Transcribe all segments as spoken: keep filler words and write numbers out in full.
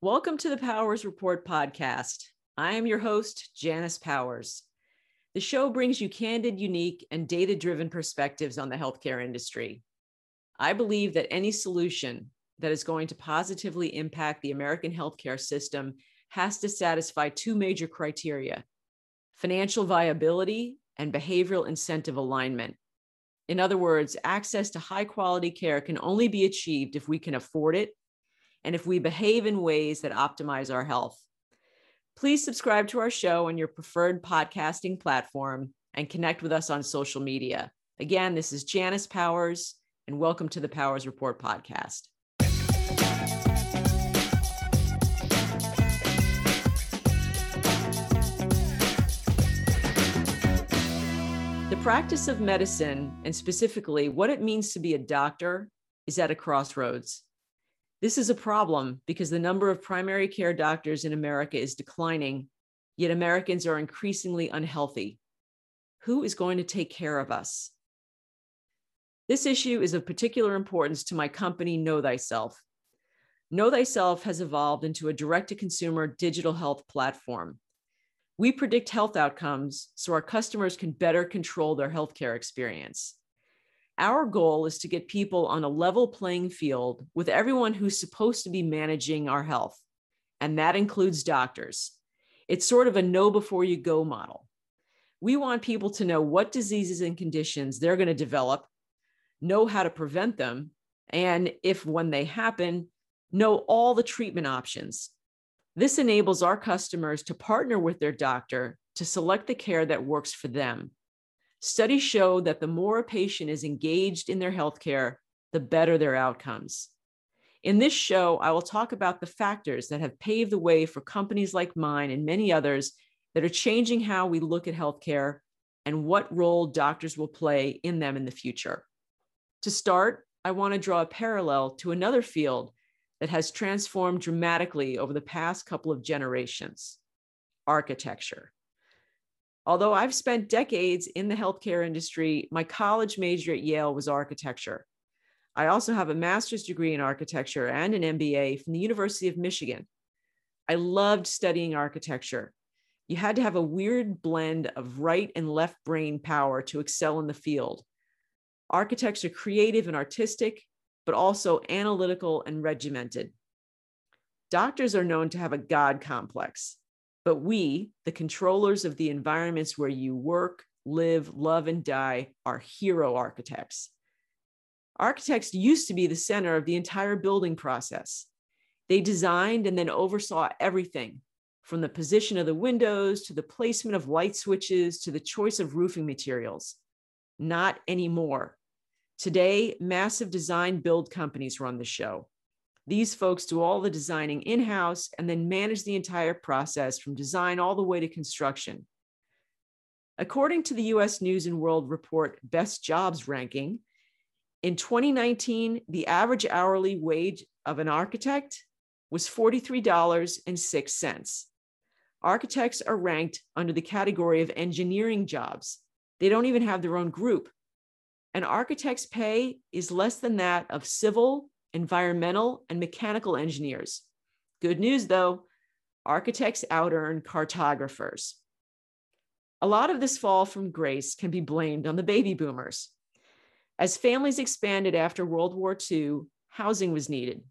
Welcome to the Powers Report Podcast. I am your host, Janice Powers. The show brings you candid, unique, and data-driven perspectives on the healthcare industry. I believe that any solution that is going to positively impact the American healthcare system has to satisfy two major criteria: financial viability and behavioral incentive alignment. In other words, access to high-quality care can only be achieved if we can afford it and if we behave in ways that optimize our health. Please subscribe to our show on your preferred podcasting platform and connect with us on social media. Again, this is Janice Powers, and welcome to the Powers Report Podcast. The practice of medicine, and specifically what it means to be a doctor, is at a crossroads. This is a problem because the number of primary care doctors in America is declining, yet Americans are increasingly unhealthy. Who is going to take care of us? This issue is of particular importance to my company, Know Thyself. Know Thyself has evolved into a direct-to-consumer digital health platform. We predict health outcomes so our customers can better control their healthcare experience. Our goal is to get people on a level playing field with everyone who's supposed to be managing our health, and that includes doctors. It's sort of a know before you go model. We want people to know what diseases and conditions they're going to develop, know how to prevent them, and if when they happen, know all the treatment options. This enables our customers to partner with their doctor to select the care that works for them. Studies show that the more a patient is engaged in their healthcare, the better their outcomes. In this show, I will talk about the factors that have paved the way for companies like mine and many others that are changing how we look at healthcare and what role doctors will play in them in the future. To start, I want to draw a parallel to another field that has transformed dramatically over the past couple of generations: architecture. Although I've spent decades in the healthcare industry, my college major at Yale was architecture. I also have a master's degree in architecture and an M B A from the University of Michigan. I loved studying architecture. You had to have a weird blend of right and left brain power to excel in the field. Architects are creative and artistic, but also analytical and regimented. Doctors are known to have a God complex. But we, the controllers of the environments where you work, live, love, and die, are hero architects. Architects used to be the center of the entire building process. They designed and then oversaw everything, from the position of the windows to the placement of light switches to the choice of roofing materials. Not anymore. Today, massive design build companies run the show. These folks do all the designing in-house and then manage the entire process from design all the way to construction. According to the U S News and World Report Best Jobs ranking, in twenty nineteen, the average hourly wage of an architect was forty-three dollars and six cents. Architects are ranked under the category of engineering jobs. They don't even have their own group. An architect's pay is less than that of civil, environmental, and mechanical engineers. Good news though, architects out-earn cartographers. A lot of this fall from grace can be blamed on the baby boomers. As families expanded after World War Two, housing was needed.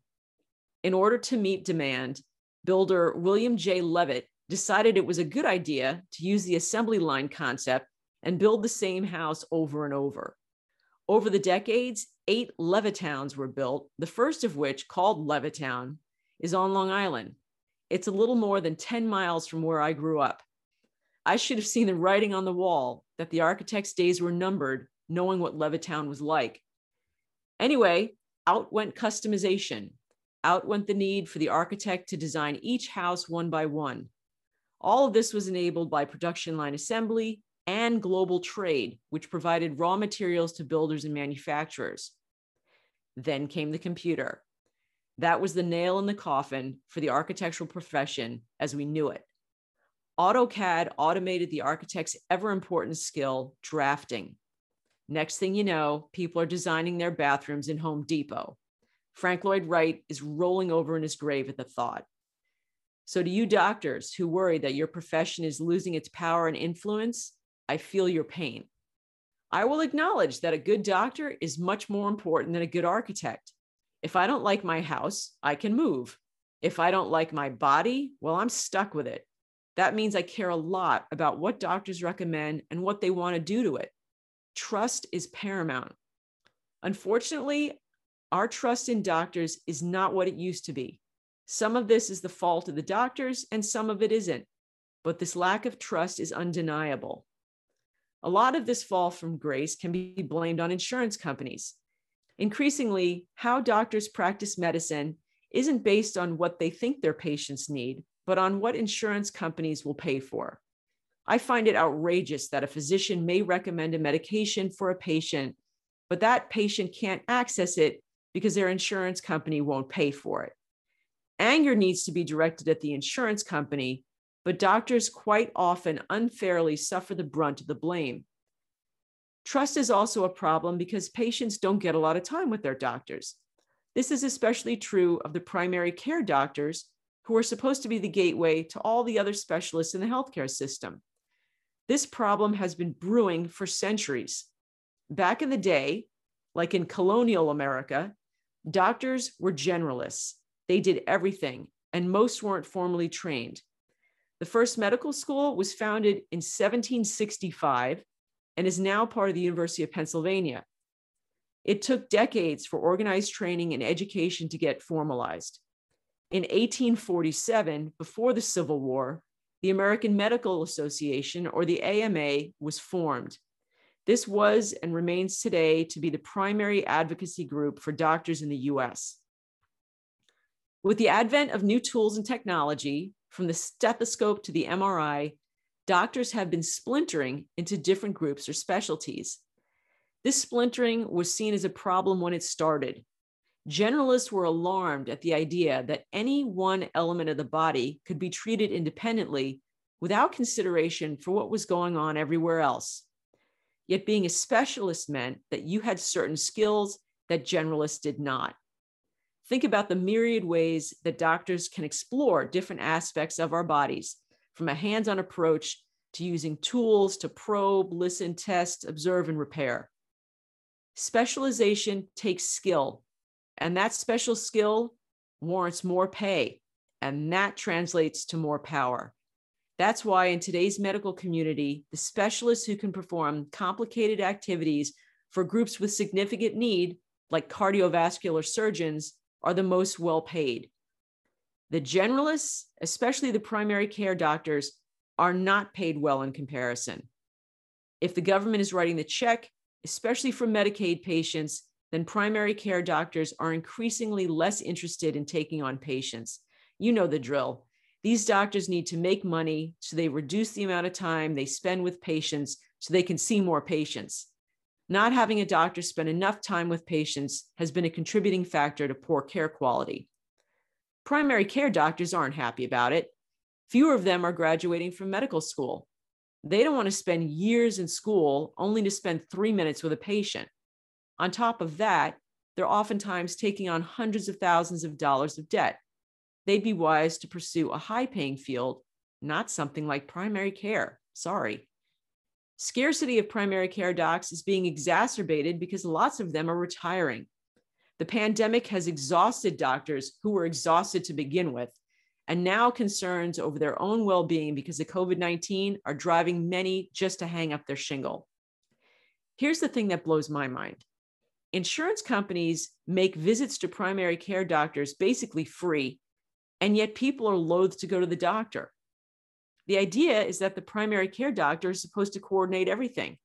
In order to meet demand, builder William J. Levitt decided it was a good idea to use the assembly line concept and build the same house over and over. Over the decades, eight Levittowns were built, the first of which, called Levittown, is on Long Island. It's a little more than ten miles from where I grew up. I should have seen the writing on the wall that the architect's days were numbered, knowing what Levittown was like. Anyway, out went customization. Out went the need for the architect to design each house one by one. All of this was enabled by production line assembly and global trade, which provided raw materials to builders and manufacturers. Then came the computer. That was the nail in the coffin for the architectural profession as we knew it. AutoCAD automated the architect's ever-important skill, drafting. Next thing you know, people are designing their bathrooms in Home Depot. Frank Lloyd Wright is rolling over in his grave at the thought. So to you doctors who worry that your profession is losing its power and influence, I feel your pain. I will acknowledge that a good doctor is much more important than a good architect. If I don't like my house, I can move. If I don't like my body, well, I'm stuck with it. That means I care a lot about what doctors recommend and what they want to do to it. Trust is paramount. Unfortunately, our trust in doctors is not what it used to be. Some of this is the fault of the doctors and some of it isn't, but this lack of trust is undeniable. A lot of this fall from grace can be blamed on insurance companies. Increasingly, how doctors practice medicine isn't based on what they think their patients need, but on what insurance companies will pay for. I find it outrageous that a physician may recommend a medication for a patient, but that patient can't access it because their insurance company won't pay for it. Anger needs to be directed at the insurance company, but doctors quite often unfairly suffer the brunt of the blame. Trust is also a problem because patients don't get a lot of time with their doctors. This is especially true of the primary care doctors, who are supposed to be the gateway to all the other specialists in the healthcare system. This problem has been brewing for centuries. Back in the day, like in colonial America, doctors were generalists. They did everything, and most weren't formally trained. The first medical school was founded in seventeen sixty-five and is now part of the University of Pennsylvania. It took decades for organized training and education to get formalized. In eighteen forty-seven, before the Civil War, the American Medical Association, or the A M A, was formed. This was and remains today to be the primary advocacy group for doctors in the U S. With the advent of new tools and technology, from the stethoscope to the M R I, doctors have been splintering into different groups or specialties. This splintering was seen as a problem when it started. Generalists were alarmed at the idea that any one element of the body could be treated independently without consideration for what was going on everywhere else. Yet being a specialist meant that you had certain skills that generalists did not. Think about the myriad ways that doctors can explore different aspects of our bodies, from a hands-on approach to using tools to probe, listen, test, observe, and repair. Specialization takes skill, and that special skill warrants more pay, and that translates to more power. That's why in today's medical community, the specialists who can perform complicated activities for groups with significant need, like cardiovascular surgeons, are the most well-paid. The generalists, especially the primary care doctors, are not paid well in comparison. If the government is writing the check, especially for Medicaid patients, then primary care doctors are increasingly less interested in taking on patients. You know the drill. These doctors need to make money, so they reduce the amount of time they spend with patients so they can see more patients. Not having a doctor spend enough time with patients has been a contributing factor to poor care quality. Primary care doctors aren't happy about it. Fewer of them are graduating from medical school. They don't want to spend years in school only to spend three minutes with a patient. On top of that, they're oftentimes taking on hundreds of thousands of dollars of debt. They'd be wise to pursue a high-paying field, not something like primary care. Sorry. Scarcity of primary care docs is being exacerbated because lots of them are retiring. The pandemic has exhausted doctors who were exhausted to begin with, and now concerns over their own well-being because of COVID nineteen are driving many just to hang up their shingle. Here's the thing that blows my mind. Insurance companies make visits to primary care doctors basically free, and yet people are loath to go to the doctor. The idea is that the primary care doctor is supposed to coordinate everything.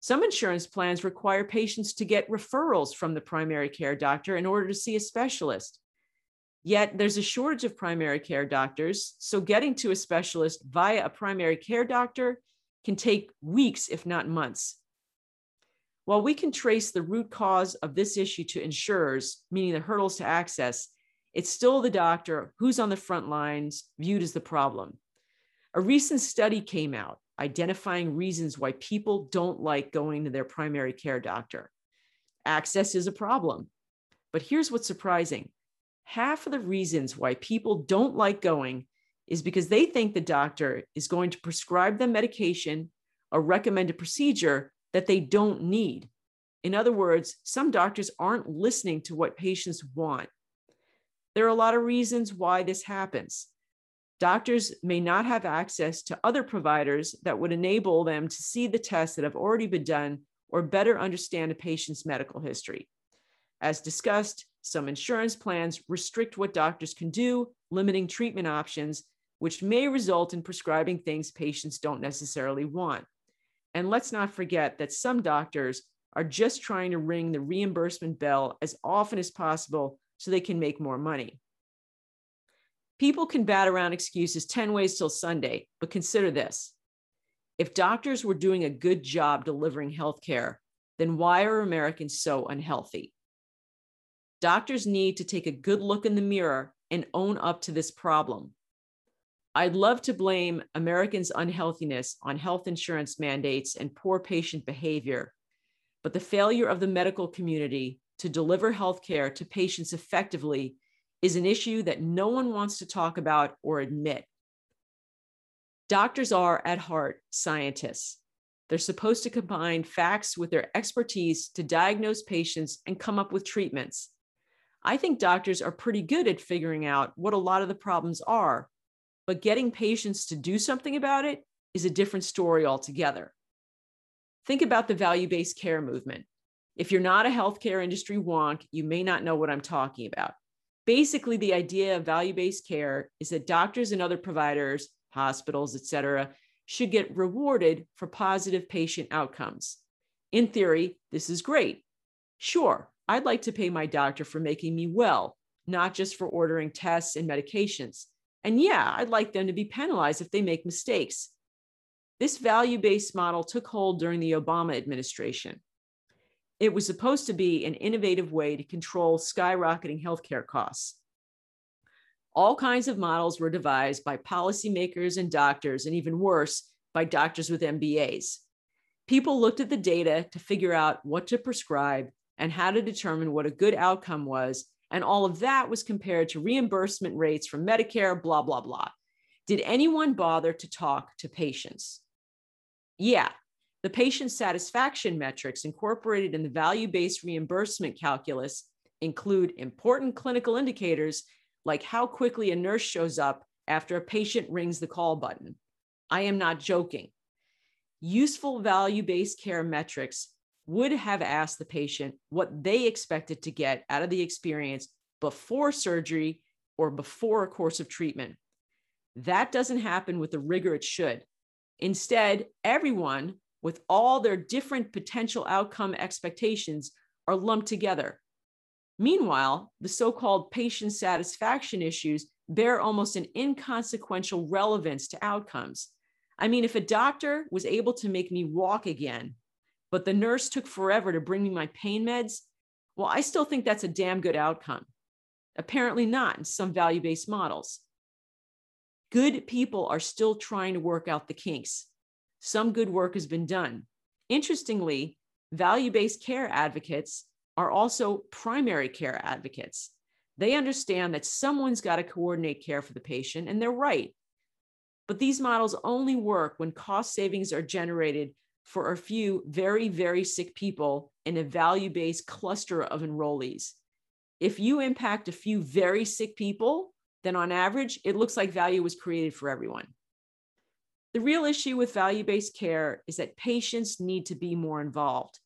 Some insurance plans require patients to get referrals from the primary care doctor in order to see a specialist. Yet there's a shortage of primary care doctors, so getting to a specialist via a primary care doctor can take weeks, if not months. While we can trace the root cause of this issue to insurers, meaning the hurdles to access, it's still the doctor who's on the front lines viewed as the problem. A recent study came out identifying reasons why people don't like going to their primary care doctor. Access is a problem, but here's what's surprising. Half of the reasons why people don't like going is because they think the doctor is going to prescribe them medication or recommend a procedure that they don't need. In other words, some doctors aren't listening to what patients want. There are a lot of reasons why this happens. Doctors may not have access to other providers that would enable them to see the tests that have already been done or better understand a patient's medical history. As discussed, some insurance plans restrict what doctors can do, limiting treatment options, which may result in prescribing things patients don't necessarily want. And let's not forget that some doctors are just trying to ring the reimbursement bell as often as possible so they can make more money. People can bat around excuses ten ways till Sunday, but consider this. If doctors were doing a good job delivering healthcare, then why are Americans so unhealthy? Doctors need to take a good look in the mirror and own up to this problem. I'd love to blame Americans' unhealthiness on health insurance mandates and poor patient behavior, but the failure of the medical community to deliver healthcare to patients effectively is an issue that no one wants to talk about or admit. Doctors are, at heart, scientists. They're supposed to combine facts with their expertise to diagnose patients and come up with treatments. I think doctors are pretty good at figuring out what a lot of the problems are, but getting patients to do something about it is a different story altogether. Think about the value-based care movement. If you're not a healthcare industry wonk, you may not know what I'm talking about. Basically, the idea of value-based care is that doctors and other providers, hospitals, et cetera, should get rewarded for positive patient outcomes. In theory, this is great. Sure, I'd like to pay my doctor for making me well, not just for ordering tests and medications. And yeah, I'd like them to be penalized if they make mistakes. This value-based model took hold during the Obama administration. It was supposed to be an innovative way to control skyrocketing healthcare costs. All kinds of models were devised by policymakers and doctors, and even worse, by doctors with M B As. People looked at the data to figure out what to prescribe and how to determine what a good outcome was, and all of that was compared to reimbursement rates from Medicare, blah, blah, blah. Did anyone bother to talk to patients? Yeah. The patient satisfaction metrics incorporated in the value-based reimbursement calculus include important clinical indicators like how quickly a nurse shows up after a patient rings the call button. I am not joking. Useful value-based care metrics would have asked the patient what they expected to get out of the experience before surgery or before a course of treatment. That doesn't happen with the rigor it should. Instead, everyone, with all their different potential outcome expectations, are lumped together. Meanwhile, the so-called patient satisfaction issues bear almost an inconsequential relevance to outcomes. I mean, if a doctor was able to make me walk again, but the nurse took forever to bring me my pain meds, well, I still think that's a damn good outcome. Apparently not in some value-based models. Good people are still trying to work out the kinks. Some good work has been done. Interestingly, value-based care advocates are also primary care advocates. They understand that someone's got to coordinate care for the patient, and they're right. But these models only work when cost savings are generated for a few very, very sick people in a value-based cluster of enrollees. If you impact a few very sick people, then on average, it looks like value was created for everyone. The real issue with value-based care is that patients need to be more involved.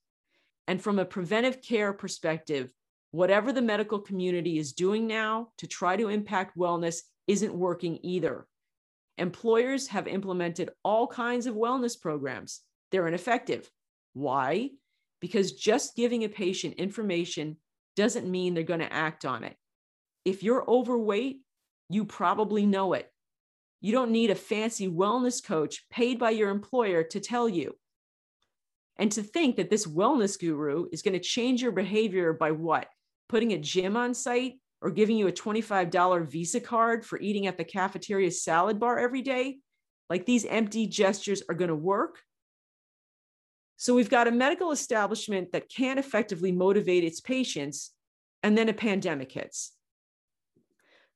And from a preventive care perspective, whatever the medical community is doing now to try to impact wellness isn't working either. Employers have implemented all kinds of wellness programs. They're ineffective. Why? Because just giving a patient information doesn't mean they're going to act on it. If you're overweight, you probably know it. You don't need a fancy wellness coach paid by your employer to tell you. And to think that this wellness guru is going to change your behavior by what? Putting a gym on site or giving you a twenty-five dollar Visa card for eating at the cafeteria salad bar every day? Like, these empty gestures are going to work? So we've got a medical establishment that can't effectively motivate its patients, and then a pandemic hits.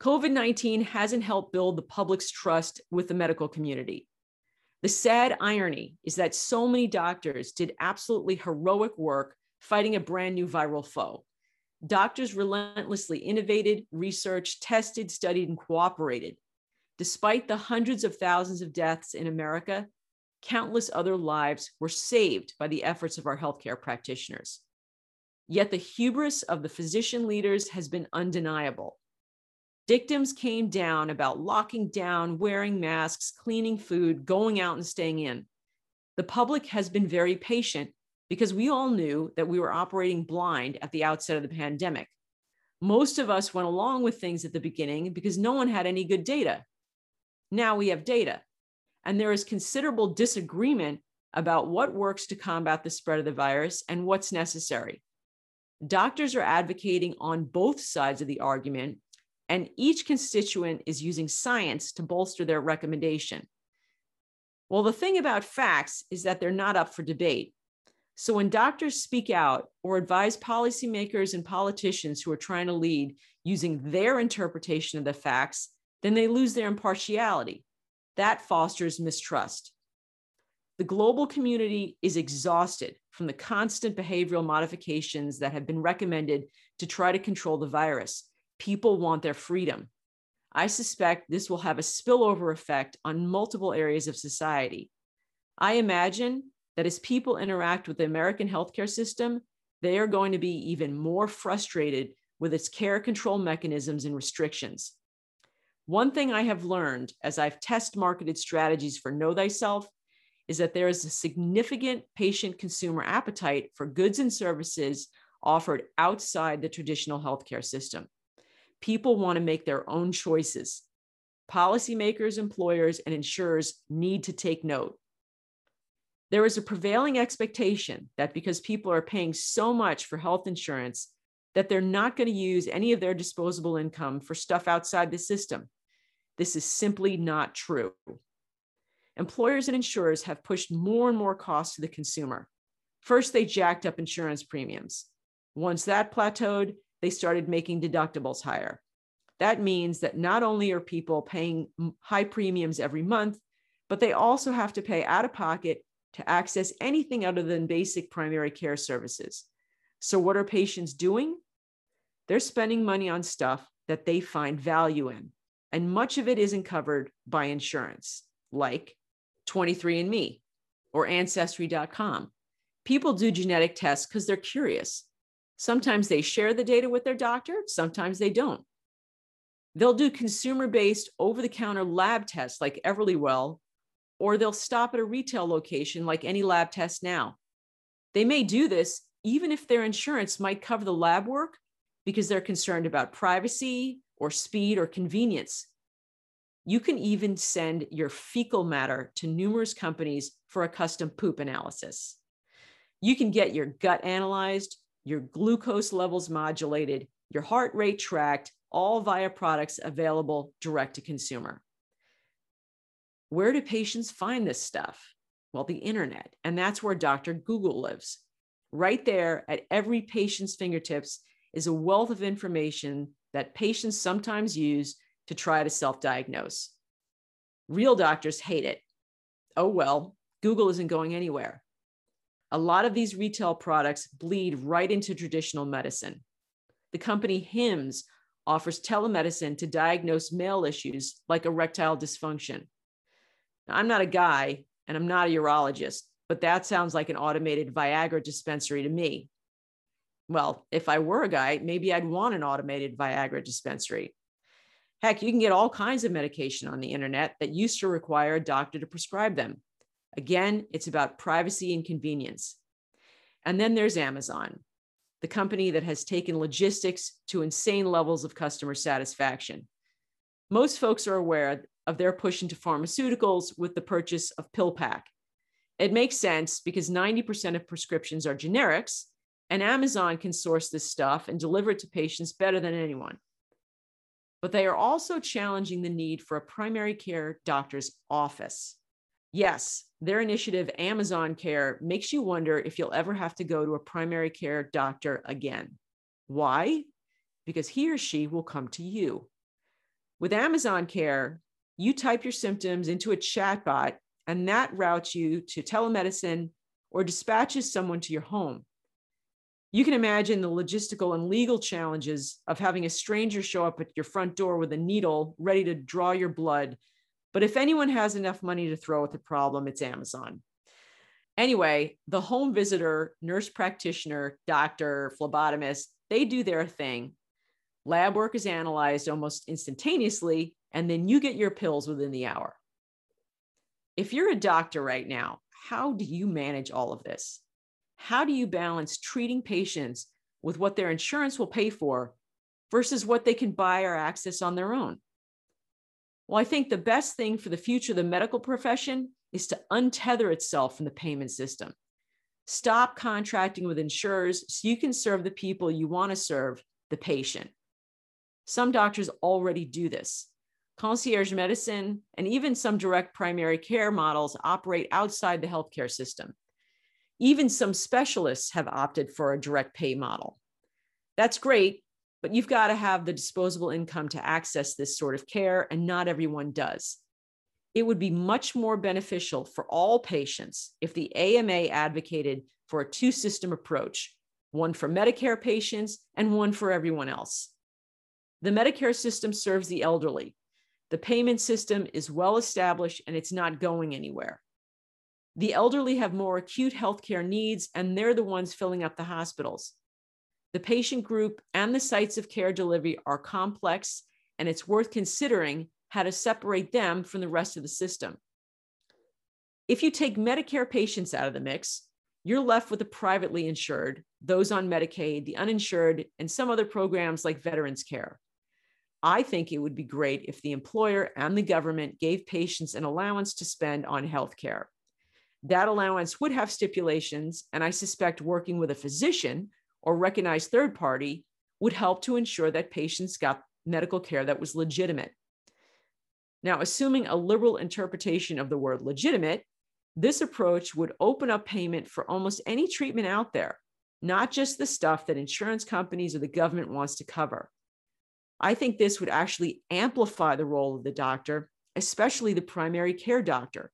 COVID nineteen hasn't helped build the public's trust with the medical community. The sad irony is that so many doctors did absolutely heroic work fighting a brand new viral foe. Doctors relentlessly innovated, researched, tested, studied, and cooperated. Despite the hundreds of thousands of deaths in America, countless other lives were saved by the efforts of our healthcare practitioners. Yet the hubris of the physician leaders has been undeniable. Dictums came down about locking down, wearing masks, cleaning food, going out and staying in. The public has been very patient because we all knew that we were operating blind at the outset of the pandemic. Most of us went along with things at the beginning because no one had any good data. Now we have data, and there is considerable disagreement about what works to combat the spread of the virus and what's necessary. Doctors are advocating on both sides of the argument, and each constituent is using science to bolster their recommendation. Well, the thing about facts is that they're not up for debate. So when doctors speak out or advise policymakers and politicians who are trying to lead using their interpretation of the facts, then they lose their impartiality. That fosters mistrust. The global community is exhausted from the constant behavioral modifications that have been recommended to try to control the virus. People want their freedom. I suspect this will have a spillover effect on multiple areas of society. I imagine that as people interact with the American healthcare system, they are going to be even more frustrated with its care control mechanisms and restrictions. One thing I have learned as I've test marketed strategies for Know Thyself is that there is a significant patient consumer appetite for goods and services offered outside the traditional healthcare system. People want to make their own choices. Policymakers, employers, and insurers need to take note. There is a prevailing expectation that because people are paying so much for health insurance, that they're not going to use any of their disposable income for stuff outside the system. This is simply not true. Employers and insurers have pushed more and more costs to the consumer. First, they jacked up insurance premiums. Once that plateaued, they started making deductibles higher. That means that not only are people paying high premiums every month, but they also have to pay out of pocket to access anything other than basic primary care services. So what are patients doing? They're spending money on stuff that they find value in, and much of it isn't covered by insurance, like twenty-three and me or Ancestry dot com. People do genetic tests because they're curious. Sometimes they share the data with their doctor, sometimes they don't. They'll do consumer-based over-the-counter lab tests like Everlywell, or they'll stop at a retail location like any lab test now. They may do this even if their insurance might cover the lab work because they're concerned about privacy or speed or convenience. You can even send your fecal matter to numerous companies for a custom poop analysis. You can get your gut analyzed, your glucose levels modulated, your heart rate tracked, all via products available direct to consumer. Where do patients find this stuff? Well, the internet, and that's where Doctor Google lives. Right there at every patient's fingertips is a wealth of information that patients sometimes use to try to self-diagnose. Real doctors hate it. Oh well, Google isn't going anywhere. A lot of these retail products bleed right into traditional medicine. The company Hims offers telemedicine to diagnose male issues like erectile dysfunction. Now, I'm not a guy and I'm not a urologist, but that sounds like an automated Viagra dispensary to me. Well, if I were a guy, maybe I'd want an automated Viagra dispensary. Heck, you can get all kinds of medication on the internet that used to require a doctor to prescribe them. Again, it's about privacy and convenience. And then there's Amazon, the company that has taken logistics to insane levels of customer satisfaction. Most folks are aware of their push into pharmaceuticals with the purchase of PillPack. It makes sense because ninety percent of prescriptions are generics, and Amazon can source this stuff and deliver it to patients better than anyone. But they are also challenging the need for a primary care doctor's office. Yes, their initiative, Amazon Care, makes you wonder if you'll ever have to go to a primary care doctor again. Why? Because he or she will come to you. With Amazon Care, you type your symptoms into a chatbot, and that routes you to telemedicine or dispatches someone to your home. You can imagine the logistical and legal challenges of having a stranger show up at your front door with a needle ready to draw your blood. But if anyone has enough money to throw at the problem, it's Amazon. Anyway, the home visitor, nurse practitioner, doctor, phlebotomist, they do their thing. Lab work is analyzed almost instantaneously, and then you get your pills within the hour. If you're a doctor right now, how do you manage all of this? How do you balance treating patients with what their insurance will pay for versus what they can buy or access on their own? Well, I think the best thing for the future of the medical profession is to untether itself from the payment system. Stop contracting with insurers so you can serve the people you want to serve, the patient. Some doctors already do this. Concierge medicine and even some direct primary care models operate outside the healthcare system. Even some specialists have opted for a direct pay model. That's great, but you've got to have the disposable income to access this sort of care, and not everyone does. It would be much more beneficial for all patients if the A M A advocated for a two-system approach, one for Medicare patients and one for everyone else. The Medicare system serves the elderly. The payment system is well-established and it's not going anywhere. The elderly have more acute healthcare needs, and they're the ones filling up the hospitals. The patient group and the sites of care delivery are complex, and it's worth considering how to separate them from the rest of the system. If you take Medicare patients out of the mix, you're left with the privately insured, those on Medicaid, the uninsured, and some other programs like Veterans Care. I think it would be great if the employer and the government gave patients an allowance to spend on healthcare. That allowance would have stipulations, and I suspect working with a physician or recognized third party would help to ensure that patients got medical care that was legitimate. Now, assuming a liberal interpretation of the word legitimate, this approach would open up payment for almost any treatment out there, not just the stuff that insurance companies or the government wants to cover. I think this would actually amplify the role of the doctor, especially the primary care doctor.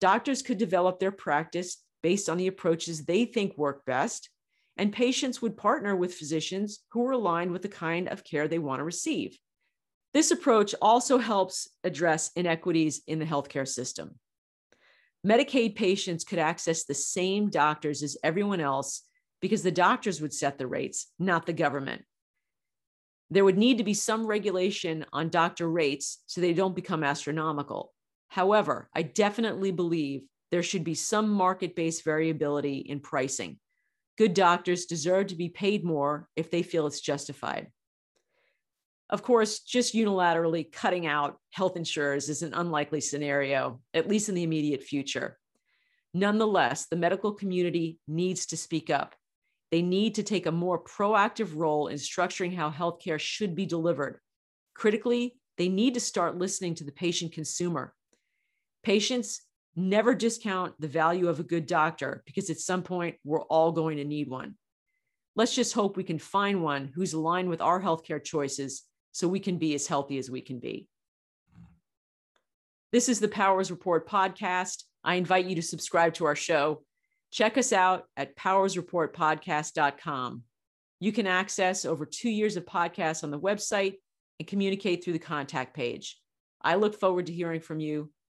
Doctors could develop their practice based on the approaches they think work best, and patients would partner with physicians who are aligned with the kind of care they want to receive. This approach also helps address inequities in the healthcare system. Medicaid patients could access the same doctors as everyone else because the doctors would set the rates, not the government. There would need to be some regulation on doctor rates so they don't become astronomical. However, I definitely believe there should be some market-based variability in pricing. Good doctors deserve to be paid more if they feel it's justified. Of course, just unilaterally cutting out health insurers is an unlikely scenario, at least in the immediate future. Nonetheless, the medical community needs to speak up. They need to take a more proactive role in structuring how healthcare should be delivered. Critically, they need to start listening to the patient consumer. Patients never discount the value of a good doctor because at some point we're all going to need one. Let's just hope we can find one who's aligned with our healthcare choices so we can be as healthy as we can be. This is the Powers Report podcast. I invite you to subscribe to our show. Check us out at powers report podcast dot com. You can access over two years of podcasts on the website and communicate through the contact page. I look forward to hearing from you.